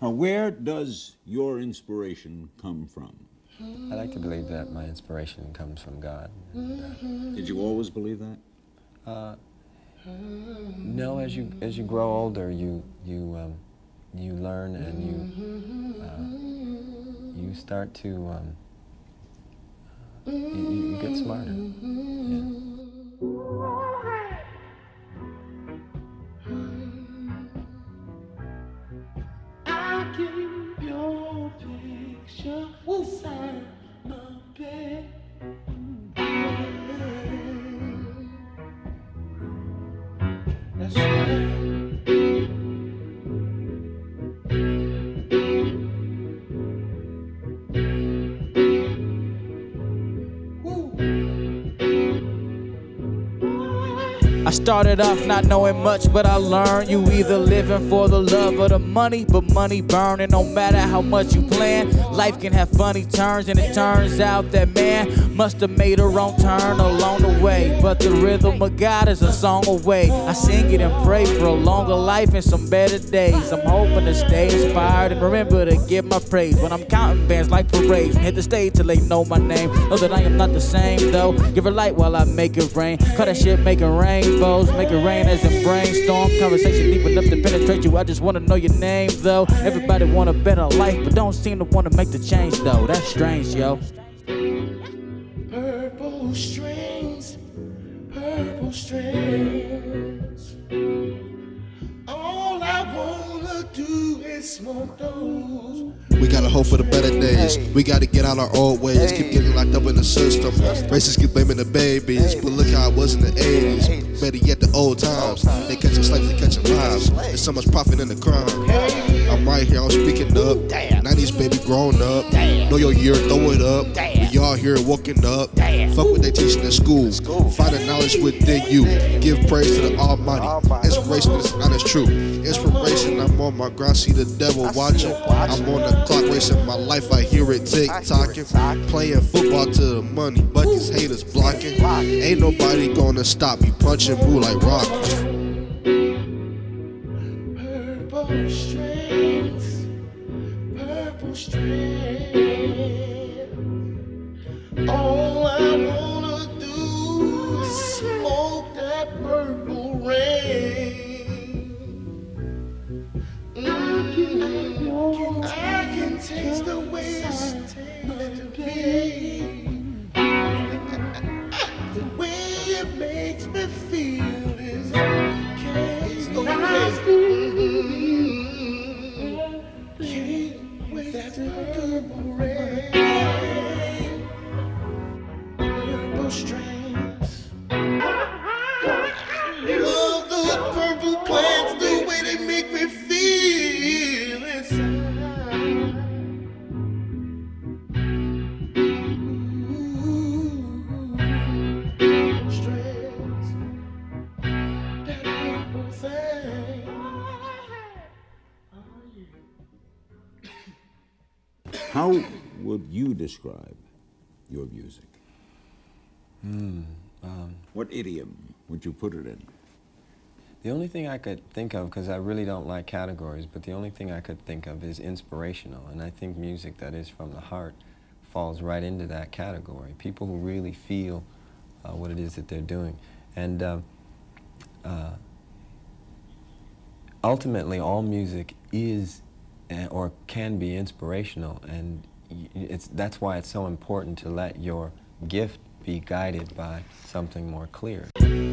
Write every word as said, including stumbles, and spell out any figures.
Now, where does your inspiration come from? I like to believe that my inspiration comes from God. Did you always believe that? Uh, no, as you as you grow older, you you um, you learn and you uh, you start to um, you, you get smarter. Yeah. I started off not knowing much, but I learned you either living for the love or the money, but money burning no matter how much you plan. Life can have funny turns, and it turns out that man must have made a wrong turn along the way. But the rhythm of God is a song away. I sing it and pray for a longer life and some better days. I'm hoping to stay inspired and remember to give my praise when I'm counting bands like parades and hit the stage till they know my name. Know that I am not the same though. Give her light while I make it rain. Call that shit make it rain. Make it rain as in brainstorm. Conversation deep enough to penetrate you. I just wanna know your name though. Everybody want a better life, but don't seem to wanna make the change though. That's strange, yo. Purple strings, purple strings. All I wanna do is smoke those. We gotta hope for the better days. Hey. We gotta get out our old ways. Hey. Keep getting locked up in the system. Hey. Racists keep blaming the babies. Hey. But look how I was in the eighties. Better yet, the old times. They catching slaves, they catching lives. There's so much profit in the crime. Hey. I'm right here, I'm speaking up. Damn. nineties baby grown up. Damn. Know your year, throw it up. Damn. We all here waking up. Damn. Fuck what they teaching in school. school. Find the knowledge within you. Damn. Give praise to the Almighty. Almighty. Inspiration is honest truth. Inspiration, I'm on my grind, see the devil watching. I'm on the clock racing my life, I hear it tick tocking. Playing football to the money, but these haters blocking. Ain't nobody gonna stop me, punching boo like rockets. Purple strings, purple strings. All I wanna do is smoke that purple rain. Mm-hmm. I can taste the way it's tastes to me. The way it makes me feel is okay. It's okay. Mm-hmm. Can't wait that purple rain. Purple strings. Love those purple plants, the way they make me feel inside. How would you describe your music? Mm, um, what idiom would you put it in? The only thing I could think of, because I really don't like categories, but the only thing I could think of is inspirational. And I think music that is from the heart falls right into that category. People who really feel uh, what it is that they're doing. And uh, uh, ultimately, all music is or can be inspirational, and it's that's why it's so important to let your gift be guided by something more clear.